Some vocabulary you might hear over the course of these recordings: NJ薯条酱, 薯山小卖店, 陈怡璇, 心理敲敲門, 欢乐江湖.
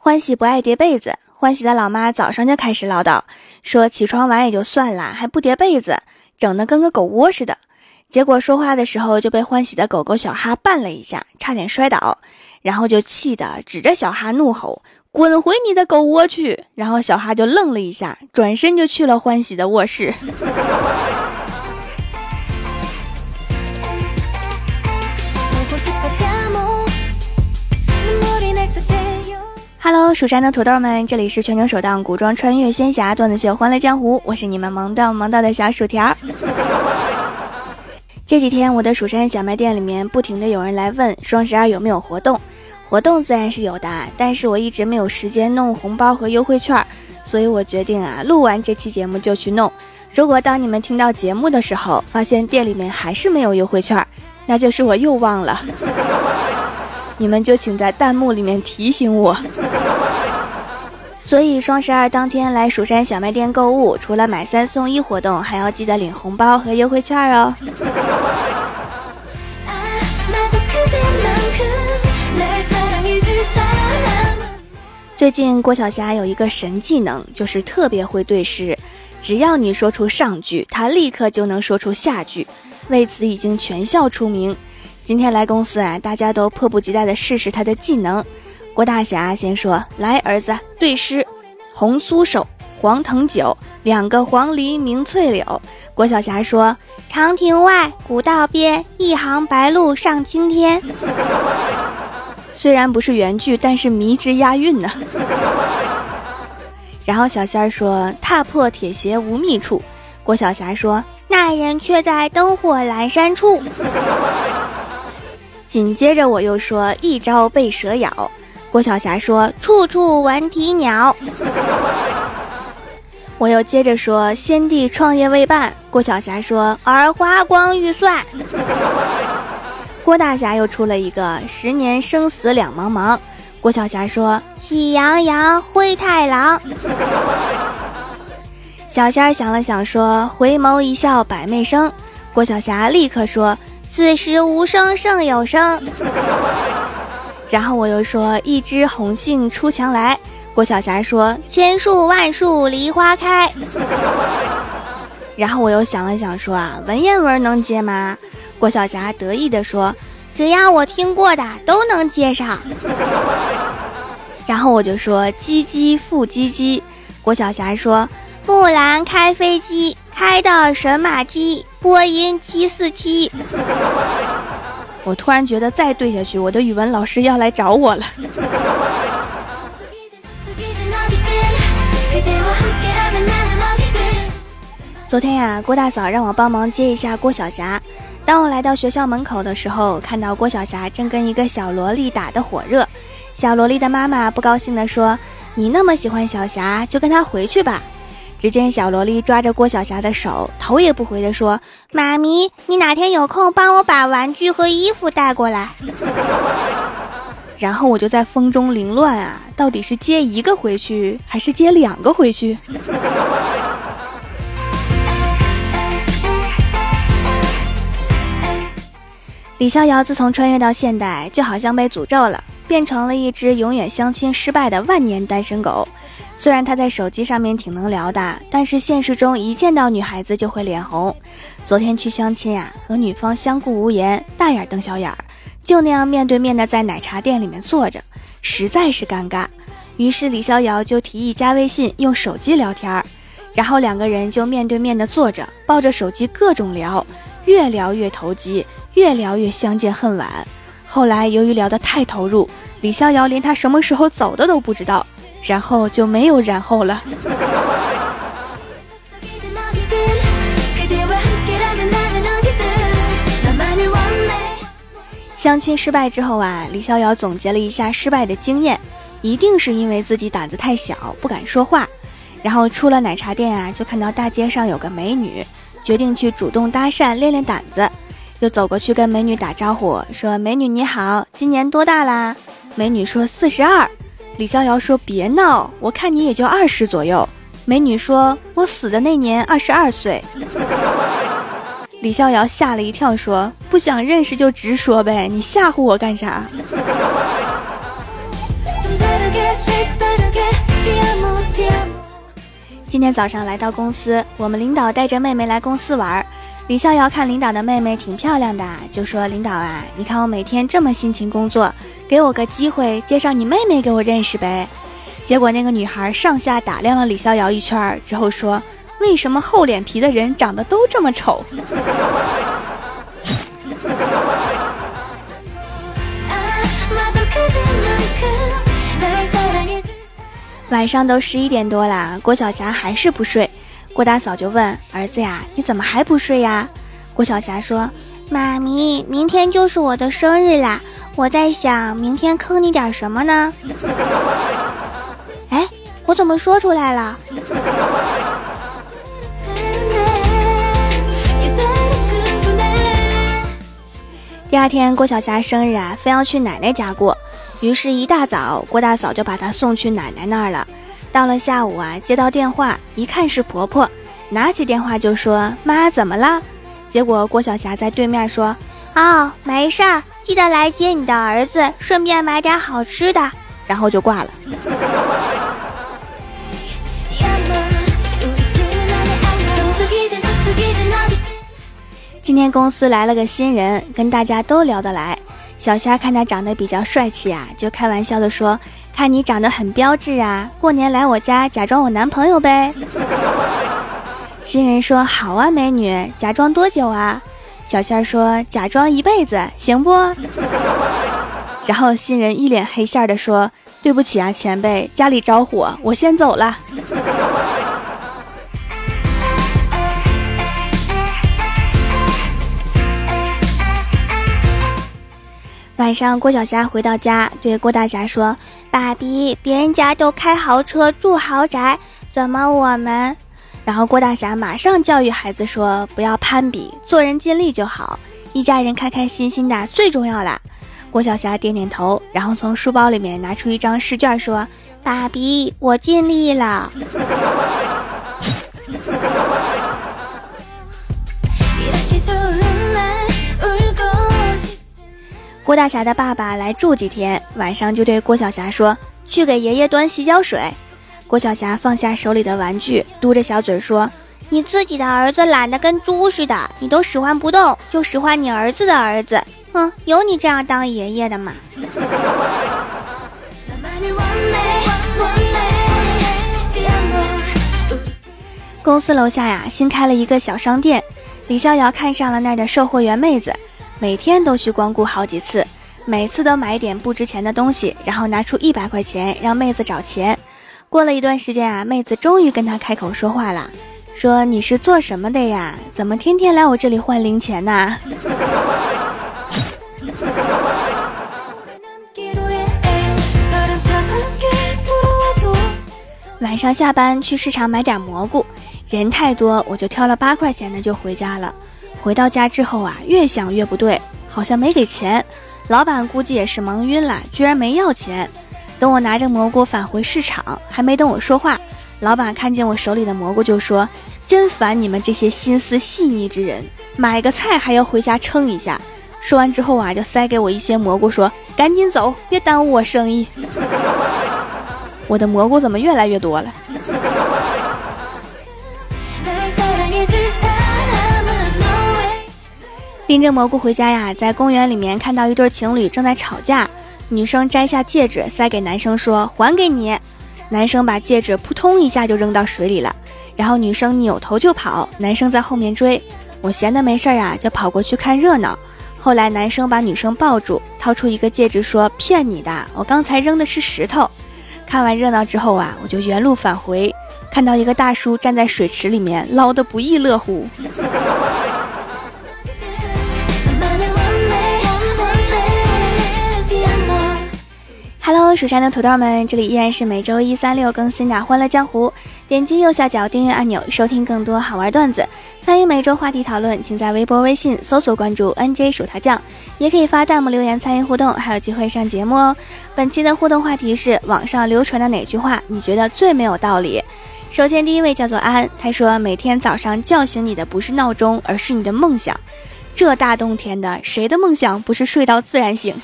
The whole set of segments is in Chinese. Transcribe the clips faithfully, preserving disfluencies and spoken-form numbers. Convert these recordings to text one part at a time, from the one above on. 欢喜不爱叠被子，欢喜的老妈早上就开始唠叨，说起床晚也就算了，还不叠被子，整得跟个狗窝似的。结果说话的时候就被欢喜的狗狗小哈绊了一下，差点摔倒，然后就气得指着小哈怒吼，滚回你的狗窝去。然后小哈就愣了一下，转身就去了欢喜的卧室。Hello， 蜀山的土豆们，这里是全球首档古装穿越仙侠段子秀《欢乐江湖》，我是你们萌到萌到的小薯条。这几天我的蜀山小卖店里面不停的有人来问双十二有没有活动，活动自然是有的，但是我一直没有时间弄红包和优惠券，所以我决定啊，录完这期节目就去弄。如果当你们听到节目的时候，发现店里面还是没有优惠券，那就是我又忘了。你们就请在弹幕里面提醒我。所以双十二当天来蜀山小卖店购物，除了买三送一活动，还要记得领红包和优惠券哦。最近郭晓霞有一个神技能，就是特别会对诗，只要你说出上句，她立刻就能说出下句，为此已经全校出名。今天来公司啊，大家都迫不及待的试试他的技能。郭大侠先说：“来，儿子，对诗，红酥手，黄藤酒，两个黄鹂鸣翠柳。”郭晓霞说：“长亭外，古道边，一行白鹭上青天。”虽然不是原句，但是迷之押韵呢。然后小仙儿说：“踏破铁鞋无觅处。”郭晓霞说：“那人却在灯火阑珊处。”紧接着我又说：“一朝被蛇咬。”郭晓霞说：“处处闻啼鸟。”我又接着说：“先帝创业未半。”郭晓霞说：“而花光预算。”郭大侠又出了一个：“十年生死两茫茫。”郭晓霞说：“喜羊羊灰太狼。”小仙儿想了想说：“回眸一笑百媚生。”郭晓霞立刻说：“此时无声胜有声。”然后我又说：“一枝红杏出墙来。”郭晓霞说：“千树万树梨花开。”然后我又想了想说：“啊，文言文能接吗？”郭晓霞得意地说：“只要我听过的都能接上。”然后我就说：“唧唧复唧唧。”郭晓霞说：“木兰开飞机，开到神马机，波音七四七。”我突然觉得再对下去，我的语文老师要来找我了。昨天呀、啊，郭大嫂让我帮忙接一下郭晓霞。当我来到学校门口的时候，看到郭晓霞正跟一个小萝莉打得火热。小萝莉的妈妈不高兴地说：“你那么喜欢小霞，就跟她回去吧。”只见小萝莉抓着郭晓霞的手，头也不回地说：“妈咪，你哪天有空帮我把玩具和衣服带过来。”然后我就在风中凌乱啊，到底是接一个回去，还是接两个回去？李逍遥自从穿越到现代，就好像被诅咒了，变成了一只永远相亲失败的万年单身狗。虽然他在手机上面挺能聊的，但是现实中一见到女孩子就会脸红。昨天去相亲啊，和女方相顾无言，大眼瞪小眼，就那样面对面的在奶茶店里面坐着，实在是尴尬。于是李逍遥就提议加微信，用手机聊天，然后两个人就面对面的坐着，抱着手机各种聊，越聊越投机，越聊越相见恨晚。后来由于聊得太投入，李逍遥连他什么时候走的都不知道，然后就没有然后了。相亲失败之后啊，李逍遥总结了一下失败的经验，一定是因为自己胆子太小，不敢说话。然后出了奶茶店啊，就看到大街上有个美女，决定去主动搭讪，练练胆子，就走过去跟美女打招呼，说：“美女你好，今年多大啦？”美女说：“四十二。”李逍遥说：“别闹，我看你也就二十左右。”美女说：“我死的那年二十二岁。”李逍遥吓了一跳，说：“不想认识就直说呗，你吓唬我干啥？”今天早上来到公司，我们领导带着妹妹来公司玩，李逍遥看领导的妹妹挺漂亮的，就说领导啊，你看我每天这么辛勤工作，给我个机会介绍你妹妹给我认识呗。结果那个女孩上下打量了李逍遥一圈之后说，为什么厚脸皮的人长得都这么丑？晚上都十一点多了，郭晓霞还是不睡。郭大嫂就问，儿子呀，你怎么还不睡呀？郭晓霞说，妈咪，明天就是我的生日啦，我在想明天坑你点什么呢？哎，我怎么说出来了？第二天郭晓霞生日啊，非要去奶奶家过，于是一大早郭大嫂就把她送去奶奶那儿了。到了下午啊，接到电话，一看是婆婆，拿起电话就说，妈怎么了？结果郭晓霞在对面说，哦，没事儿，记得来接你的儿子，顺便买点好吃的，然后就挂了。今天公司来了个新人，跟大家都聊得来。小仙儿看他长得比较帅气啊，就开玩笑的说，看你长得很标致啊，过年来我家假装我男朋友呗。新人说，好啊美女，假装多久啊？小仙儿说，假装一辈子行不？然后新人一脸黑线的说，对不起啊前辈，家里着火，我先走了。晚上郭晓霞回到家，对郭大侠说，爸比，别人家都开豪车住豪宅，怎么我们？然后郭大侠马上教育孩子说，不要攀比，做人尽力就好，一家人开开心心的最重要啦。郭晓霞点点头，然后从书包里面拿出一张试卷说，爸比，我尽力了。郭大侠的爸爸来住几天，晚上就对郭晓霞说，去给爷爷端洗脚水。郭晓霞放下手里的玩具，嘟着小嘴说，你自己的儿子懒得跟猪似的，你都使唤不动，就使唤你儿子的儿子，哼，有你这样当爷爷的吗？公司楼下呀，新开了一个小商店，李逍遥看上了那儿的售货员妹子，每天都去光顾好几次，每次都买点不值钱的东西，然后拿出一百块钱让妹子找钱。过了一段时间啊，妹子终于跟他开口说话了，说，你是做什么的呀？怎么天天来我这里换零钱呢？晚上下班去市场买点蘑菇，人太多，我就挑了八块钱的就回家了。回到家之后啊，越想越不对，好像没给钱，老板估计也是忙晕了，居然没要钱。等我拿着蘑菇返回市场，还没等我说话，老板看见我手里的蘑菇就说，真烦你们这些心思细腻之人，买个菜还要回家称一下。说完之后啊，就塞给我一些蘑菇说，赶紧走，别耽误我生意。我的蘑菇怎么越来越多了？拎着蘑菇回家呀，在公园里面看到一对情侣正在吵架，女生摘下戒指塞给男生说，还给你。男生把戒指扑通一下就扔到水里了，然后女生扭头就跑，男生在后面追。我闲得没事啊，就跑过去看热闹。后来男生把女生抱住，掏出一个戒指说，骗你的，我刚才扔的是石头。看完热闹之后啊，我就原路返回，看到一个大叔站在水池里面捞得不亦乐乎。Hello， 蜀山的土豆们，这里依然是每周一、三、六更新的《欢乐江湖》。点击右下角订阅按钮，收听更多好玩段子，参与每周话题讨论。请在微博、微信搜索关注 N J 薯条酱，也可以发弹幕留言参与互动，还有机会上节目哦。本期的互动话题是：网上流传的哪句话你觉得最没有道理？首先，第一位叫做安，他说：“每天早上叫醒你的不是闹钟，而是你的梦想。”这大冬天的，谁的梦想不是睡到自然醒？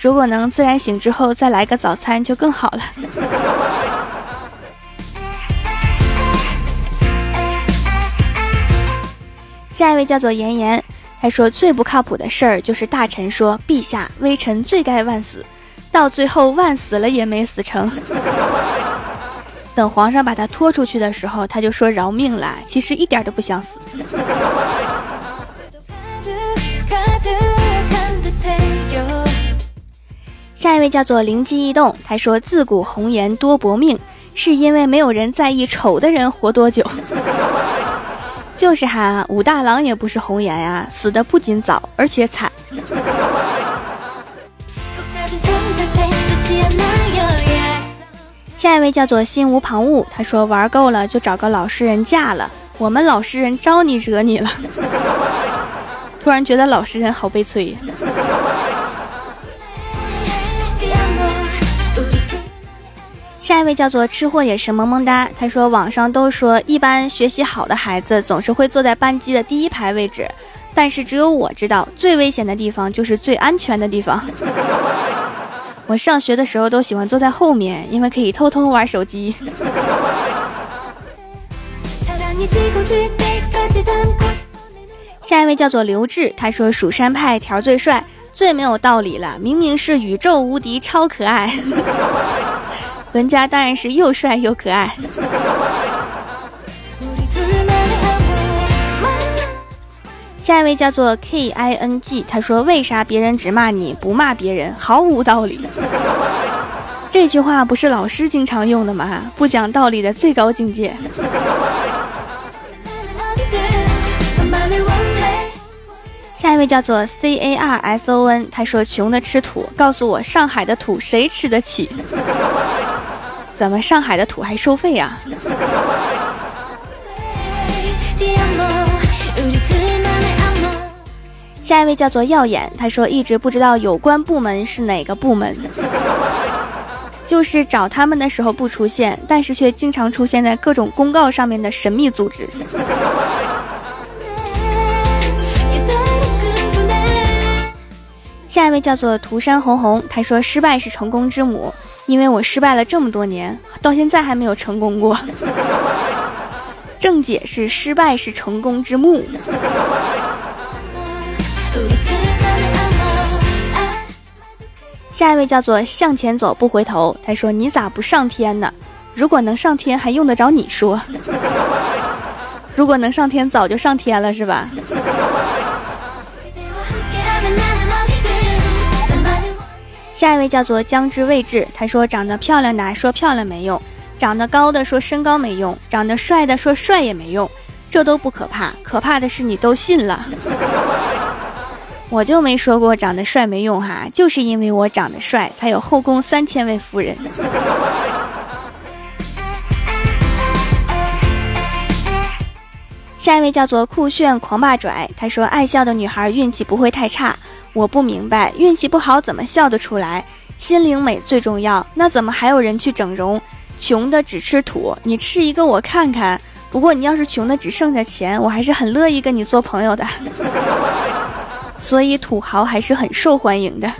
如果能自然醒之后再来个早餐就更好了。下一位叫做妍妍，她说最不靠谱的事儿就是大臣说陛下微臣罪该万死，到最后万死了也没死成。等皇上把他拖出去的时候，他就说饶命啦，其实一点都不想死。下一位叫做灵机一动，他说自古红颜多薄命，是因为没有人在意丑的人活多久。就是哈，武大郎也不是红颜呀、啊，死的不仅早，而且惨。下一位叫做心无旁骛，他说玩够了就找个老实人嫁了，我们老实人招你惹你了。突然觉得老实人好悲催。下一位叫做吃货也是萌萌哒，他说网上都说一般学习好的孩子总是会坐在班级的第一排位置，但是只有我知道最危险的地方就是最安全的地方。我上学的时候都喜欢坐在后面，因为可以偷偷玩手机。下一位叫做刘志，他说蜀山派条最帅最没有道理了，明明是宇宙无敌超可爱。文家当然是又帅又可爱。下一位叫做 K I N G， 他说为啥别人只骂你不骂别人，毫无道理。这句话不是老师经常用的吗？不讲道理的最高境界。下一位叫做 C A R S O N， 他说穷的吃土，告诉我上海的土谁吃得起。怎么上海的土还收费啊？下一位叫做耀眼，他说一直不知道有关部门是哪个部门，就是找他们的时候不出现，但是却经常出现在各种公告上面的神秘组织。下一位叫做涂山红红，他说失败是成功之母，因为我失败了这么多年，到现在还没有成功过。正解是失败是成功之母。下一位叫做向前走不回头，他说你咋不上天呢？如果能上天还用得着你说？如果能上天早就上天了是吧？下一位叫做将之未至，他说长得漂亮的说漂亮没用，长得高的说身高没用，长得帅的说帅也没用，这都不可怕，可怕的是你都信了。我就没说过长得帅没用哈，就是因为我长得帅才有后宫三千位夫人。下一位叫做酷炫狂霸拽，他说爱笑的女孩运气不会太差，我不明白运气不好怎么笑得出来，心灵美最重要，那怎么还有人去整容？穷的只吃土，你吃一个我看看，不过你要是穷的只剩下钱，我还是很乐意跟你做朋友的。所以土豪还是很受欢迎的。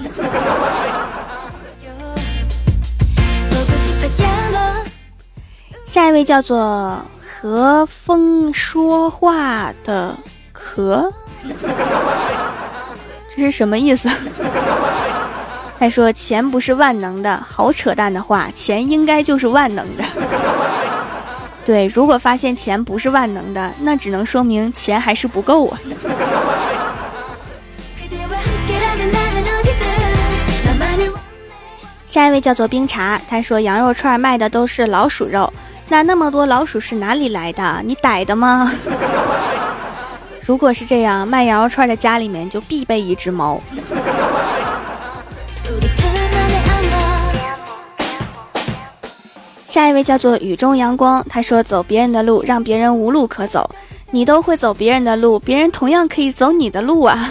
下一位叫做和风说话的壳，这是什么意思？他说钱不是万能的，好扯淡的话，钱应该就是万能的。对，如果发现钱不是万能的，那只能说明钱还是不够啊。下一位叫做冰茶，他说羊肉串卖的都是老鼠肉，那那么多老鼠是哪里来的？你逮的吗？如果是这样，卖羊肉串的家里面就必备一只猫。下一位叫做雨中阳光，他说走别人的路，让别人无路可走，你都会走别人的路，别人同样可以走你的路啊。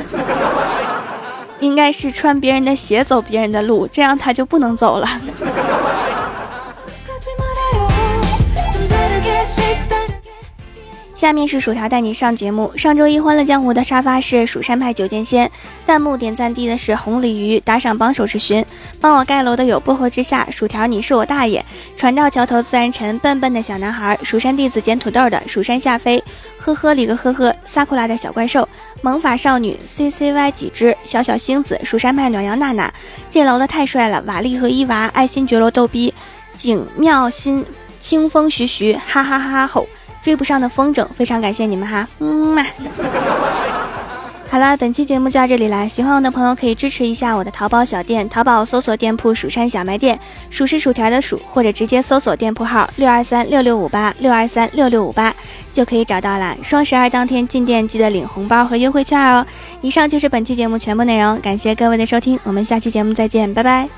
应该是穿别人的鞋走别人的路，这样他就不能走了。下面是薯条带你上节目。上周一欢乐江湖的沙发是蜀山派九剑仙，弹幕点赞低的是红鲤鱼，打赏帮手是寻，帮我盖楼的有薄荷之下，薯条你是我大爷，船到桥头自然沉，笨笨的小男孩，蜀山弟子捡土豆的蜀山下飞，呵呵里个呵呵，萨库拉的小怪兽，萌法少女 C C Y 几只，小小星子，蜀山派暖阳娜娜，这楼的太帅了，瓦力和伊娃，爱新觉罗逗逼，景妙心，清风徐徐，哈哈哈哈吼，追不上的风筝，非常感谢你们哈，嗯嘛。好了，本期节目就到这里啦，喜欢我的朋友可以支持一下我的淘宝小店，淘宝搜索店铺蜀山小卖店，蜀是薯条的蜀，或者直接搜索店铺号六二三六六五八 六二三六六五八就可以找到了。双十二当天进店记得领红包和优惠券哦。以上就是本期节目全部内容，感谢各位的收听，我们下期节目再见，拜拜。